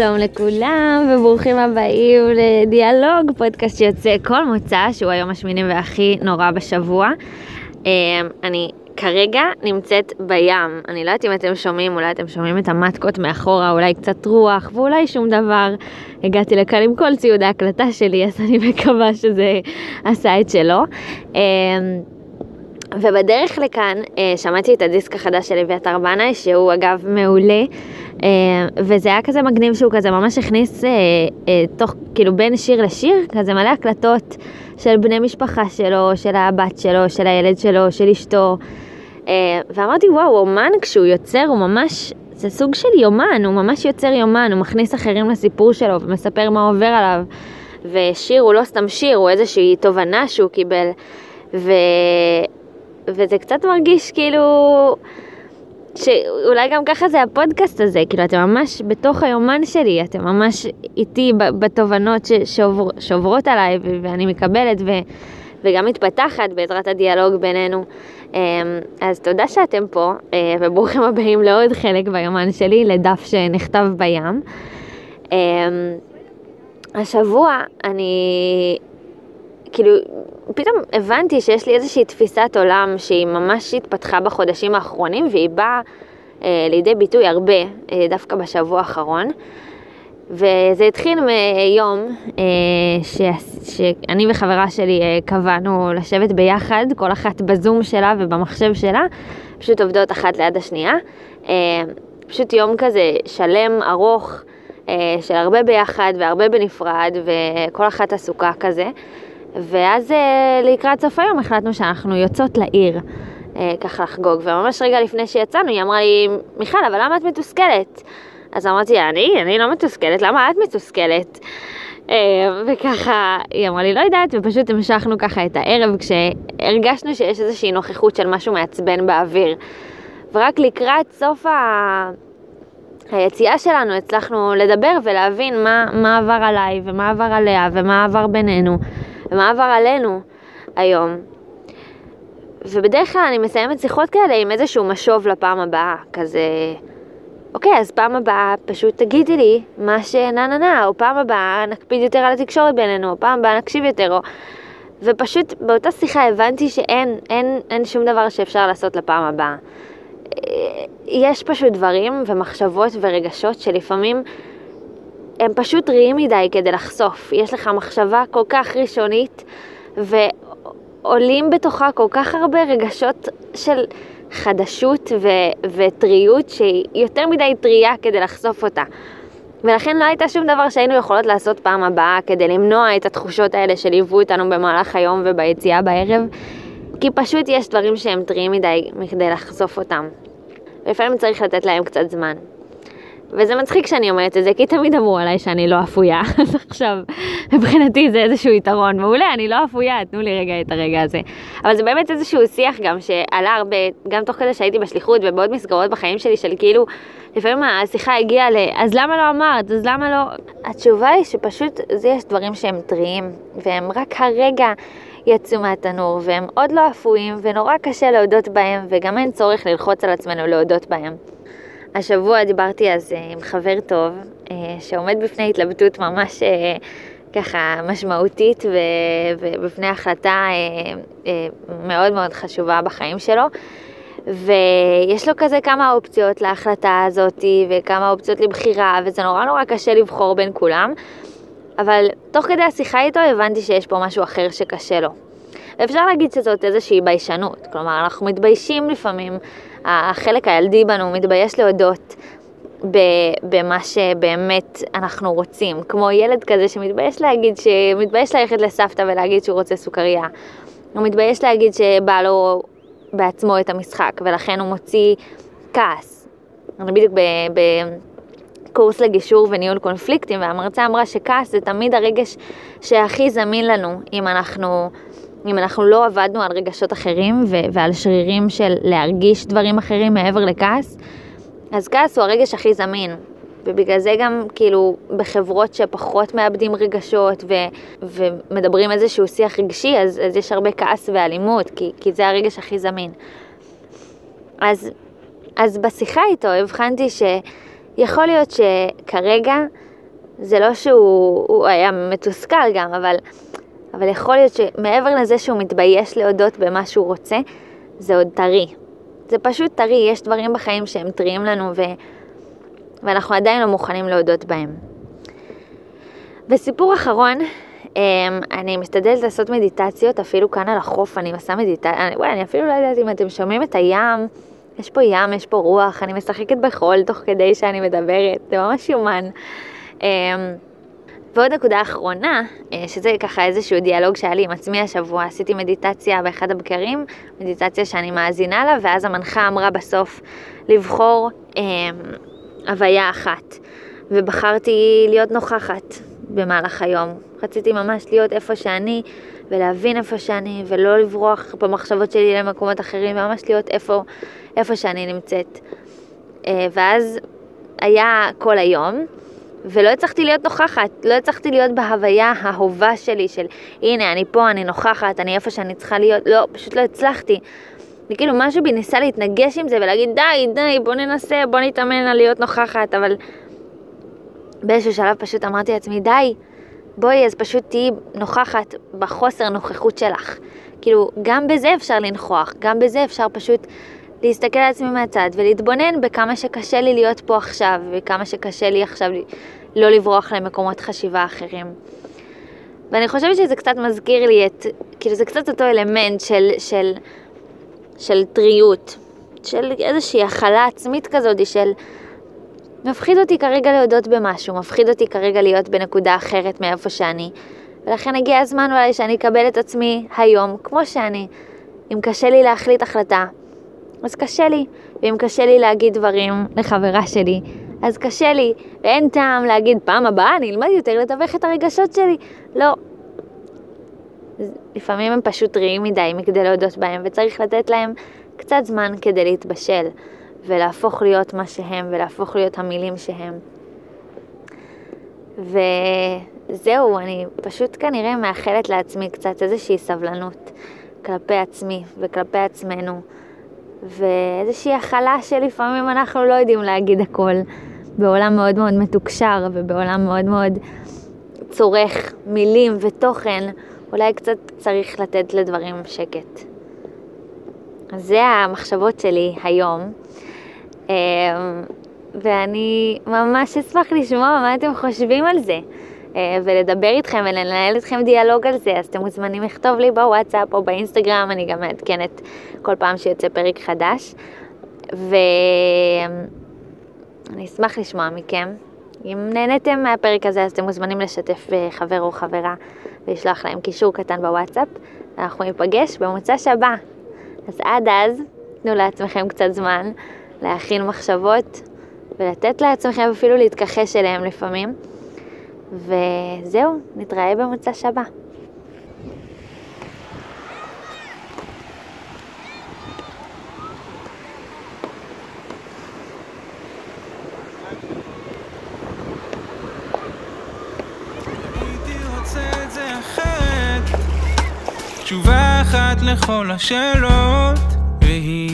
שלום לכולם וברוכים הבאים לדיאלוג, פודקאסט שיוצא כל מוצא שהוא היום השמינים והכי נורא בשבוע. אני כרגע נמצאת בים, אני לא יודעת אם אתם שומעים, אולי אתם שומעים את המתקות מאחורה, אולי קצת רוח ואולי שום דבר. הגעתי לכאן עם כל ציוד ההקלטה שלי, אז אני מקווה שזה עשה את שלו. ובדרך לכאן שמעתי את הדיסק החדש של לויית ארבנאי, שהוא אגב מעולה, וזה היה כזה מגניב שהוא כזה ממש הכניס תוך, כאילו בין שיר לשיר, כזה מלא הקלטות של בני משפחה שלו, של הבת שלו, של הילד שלו, של אשתו, ואמרתי וואו, אומן כשהוא יוצר הוא ממש, זה סוג של יומן, הוא ממש יוצר יומן, הוא מכניס אחרים לסיפור שלו ומספר מה עובר עליו, ושיר הוא לא סתם שיר, הוא איזושהי תובנה שהוא קיבל, וזה קצת מרגיש כאילו שאולי גם ככה זה הפודקאסט הזה, כאילו אתם ממש בתוך היומן שלי, אתם ממש איתי בתובנות שעוברות עליי ואני מקבלת וגם מתפתחת בעזרת הדיאלוג בינינו. אז תודה שאתם פה וברוכים הבאים לעוד חלק ביומן שלי, לדף שנכתב בים. השבוע אני כאילו פתאום הבנתי שיש לי איזושהי תפיסת עולם שהיא ממש התפתחה בחודשים האחרונים, והיא באה לידי ביטוי הרבה דווקא בשבוע האחרון. וזה התחיל מיום שאני וחברה שלי קבענו לשבת ביחד, כל אחת בזום שלה ובמחשב שלה, פשוט עובדות אחת ליד השנייה. פשוט יום כזה שלם, ארוך, של הרבה ביחד והרבה בנפרד, וכל אחת עסוקה כזה. ואז לקראת סוף היום החלטנו שאנחנו יוצאות לעיר כך לחגוג, וממש רגע לפני שיצאנו היא אמרה לי, מיכל, אבל למה את מתוסכלת? אז אמרתי, אני לא מתוסכלת, למה את מתוסכלת? וככה היא אמרה לי, לא יודעת, ופשוט המשכנו ככה את הערב כשהרגשנו שיש איזושהי נוכחות של משהו מעצבן באוויר. ורק לקראת סוף היציאה שלנו הצלחנו לדבר ולהבין מה עבר עליי ומה עבר עליה ומה עבר בינינו. ומה עבר עלינו היום. ובדרך כלל אני מסיימת שיחות כאלה עם איזשהו משוב לפעם הבאה, כזה, אוקיי, אז פעם הבאה פשוט תגידי לי מה שנננה, או פעם הבאה נקפיד יותר על התקשורת בינינו, או פעם הבאה נקשיב יותר, או... ופשוט באותה שיחה הבנתי שאין שום דבר שאפשר לעשות לפעם הבאה. יש פשוט דברים ומחשבות ורגשות שלפעמים הם פשוט רעים מדי כדי לחשוף. יש לך מחשבה כל כך ראשונית, ועולים בתוכה כל כך הרבה רגשות של חדשות וטריות, שהיא יותר מדי טריה כדי לחשוף אותה. ולכן לא הייתה שום דבר שהיינו יכולות לעשות פעם הבאה, כדי למנוע את התחושות האלה שליוו אותנו במהלך היום וביציאה בערב, כי פשוט יש דברים שהם טריים מדי מכדי לחשוף אותם. ולפעמים צריך לתת להם קצת זמן. וזה מצחיק שאני אומרת את זה, כי תמיד אמרו עליי שאני לא אפויה, אז עכשיו, מבחינתי זה איזשהו יתרון מעולה, אני לא אפויה, תנו לי רגע את הרגע הזה. אבל זה באמת איזשהו שיח גם שעלה הרבה, גם תוך כדי שהייתי בשליחות ובעוד מסגרות בחיים שלי, של כאילו, לפעמים השיחה הגיעה אז למה לא אמרת, אז למה לא... התשובה היא שפשוט יש דברים שהם טריים, והם רק הרגע יצאו מהתנור, והם עוד לא אפויים, ונורא קשה להודות בהם, וגם אין צורך ללחוץ על עצמנו להודות בהם. השבוע דיברתי אז עם חבר טוב שעומד בפני התלבטות ממש ככה משמעותית ובפני החלטה מאוד מאוד חשובה בחיים שלו, ויש לו כזה כמה אופציות להחלטה הזאת וכמה אופציות לבחירה, וזה נורא קשה לבחור בין כולם, אבל תוך כדי השיחה איתו הבנתי שיש פה משהו אחר שקשה לו. אפשר להגיד שזאת איזושהי ביישנות, כלומר אנחנו מתביישים לפעמים, החלק הילדי בנו מתבייש להודות במה שבאמת אנחנו רוצים, כמו ילד כזה שמתבייש להגיד, שמתבייש ללכת לסבתא ולהגיד שהוא רוצה סוכריה, הוא מתבייש להגיד שבא לו בעצמו את המשחק ולכן הוא מוציא כעס. אני בדיוק בקורס לגישור וניהול קונפליקטים, והמרצה אמרה שכעס זה תמיד הרגש שהכי זמין לנו אם אנחנו לא עבדנו על רגשות אחרים ועל שרירים של להרגיש דברים אחרים מעבר לכעס, אז כעס הוא הרגש הכי זמין. ובגלל זה גם כאילו בחברות שפחות מאבדים רגשות ומדברים איזשהו שיח רגשי, אז יש הרבה כעס ואלימות, כי זה הרגש הכי זמין. אז בשיחה איתו הבחנתי שיכול להיות שכרגע זה לא שהוא היה מתוסכל גם, אבל יכול להיות שמעבר לזה שהוא מתבייש להודות במה שהוא רוצה, זה עוד טרי. זה פשוט טרי, יש דברים בחיים שהם טריים לנו ואנחנו עדיין לא מוכנים להודות בהם. בסיפור אחרון, אני משתדלת לעשות מדיטציות, אפילו כאן על החוף אני עושה מדיטציה, אני אפילו לא יודעת אם אתם שומעים את הים, יש פה ים, יש פה רוח, אני משחקת בחול תוך כדי שאני מדברת, זה ממש יומן. ועוד נקודה אחרונה, שזה ככה איזשהו דיאלוג שהיה לי עם עצמי השבוע, עשיתי מדיטציה באחד הבקרים, מדיטציה שאני מאזינה לה, ואז המנחה אמרה בסוף לבחור הוויה אחת, ובחרתי להיות נוכחת במהלך היום. רציתי ממש להיות איפה שאני, ולהבין איפה שאני, ולא לברוח במחשבות שלי למקומות אחרים, ממש להיות איפה שאני נמצאת. ואז היה כל היום, ולא הצלחתי להיות נוכחת, לא הצלחתי להיות בהוויה ההובה שלי, של הנה אני פה, אני נוכחת, אני איפה שאני צריכה להיות, לא, פשוט לא הצלחתי. וכאילו משהו בי ניסה להתנגש עם זה ולהגיד די, בוא ננסה, בוא נתאמן על להיות נוכחת, אבל באיזשהו שלב פשוט אמרתי לעצמי די, בואי, אז פשוט תהיי נוכחת בחוסר נוכחות שלך. כאילו גם בזה אפשר לנחוח, גם בזה אפשר פשוט להסתכל על עצמי מהצד ולהתבונן בכמה שקשה לי להיות פה עכשיו, וכמה שקשה לי עכשיו לא לברוח למקומות חשיבה אחרים. ואני חושבת שזה קצת מזכיר לי את, כאילו זה קצת אותו אלמנט של טריות, של איזושהי הכלה עצמית כזאת, של מפחיד אותי כרגע להודות במשהו, מפחיד אותי כרגע להיות בנקודה אחרת מאיפה שאני, ולכן הגיע הזמן אולי שאני אקבל את עצמי היום כמו שאני. אם קשה לי להחליט החלטה, אז קשה לי, ואם קשה לי להגיד דברים לחברה שלי, אז קשה לי, ואין טעם להגיד פעם הבאה אני אלמד יותר לתווך את הרגשות שלי, לא. לפעמים הם פשוט טריים מדי מכדי להודות בהם, וצריך לתת להם קצת זמן כדי להתבשל, ולהפוך להיות מה שהם, ולהפוך להיות המילים שהם. וזהו, אני פשוט כנראה מאחלת לעצמי קצת איזושהי סבלנות כלפי עצמי וכלפי עצמנו, ואיזושהי הכלה שלפעמים אנחנו לא יודעים להגיד הכל, בעולם מאוד מאוד מתוקשר ובעולם מאוד מאוד צורך מילים ותוכן, אולי קצת צריך לתת לדברים שקט. אז זה המחשבות שלי היום, ואני ממש אשמח לשמוע מה אתם חושבים על זה, ולדבר איתכם ולנהל איתכם דיאלוג על זה. אז אתם מוזמנים לכתוב לי בוואטסאפ או באינסטגרם, אני גם מעדכנת כל פעם שיוצא פרק חדש, ואני אשמח לשמוע מכם. אם נהנתם מהפרק הזה, אז אתם מוזמנים לשתף חבר או חברה ולשלוח להם קישור קטן בוואטסאפ. אנחנו ניפגש במוצא שבא, אז עד אז תנו לעצמכם קצת זמן להכין מחשבות ולתת לעצמכם אפילו להתכחש אליהם לפעמים. וזהו, נתראה במוצא שבא. תשובה אחת לכל השאלות והיא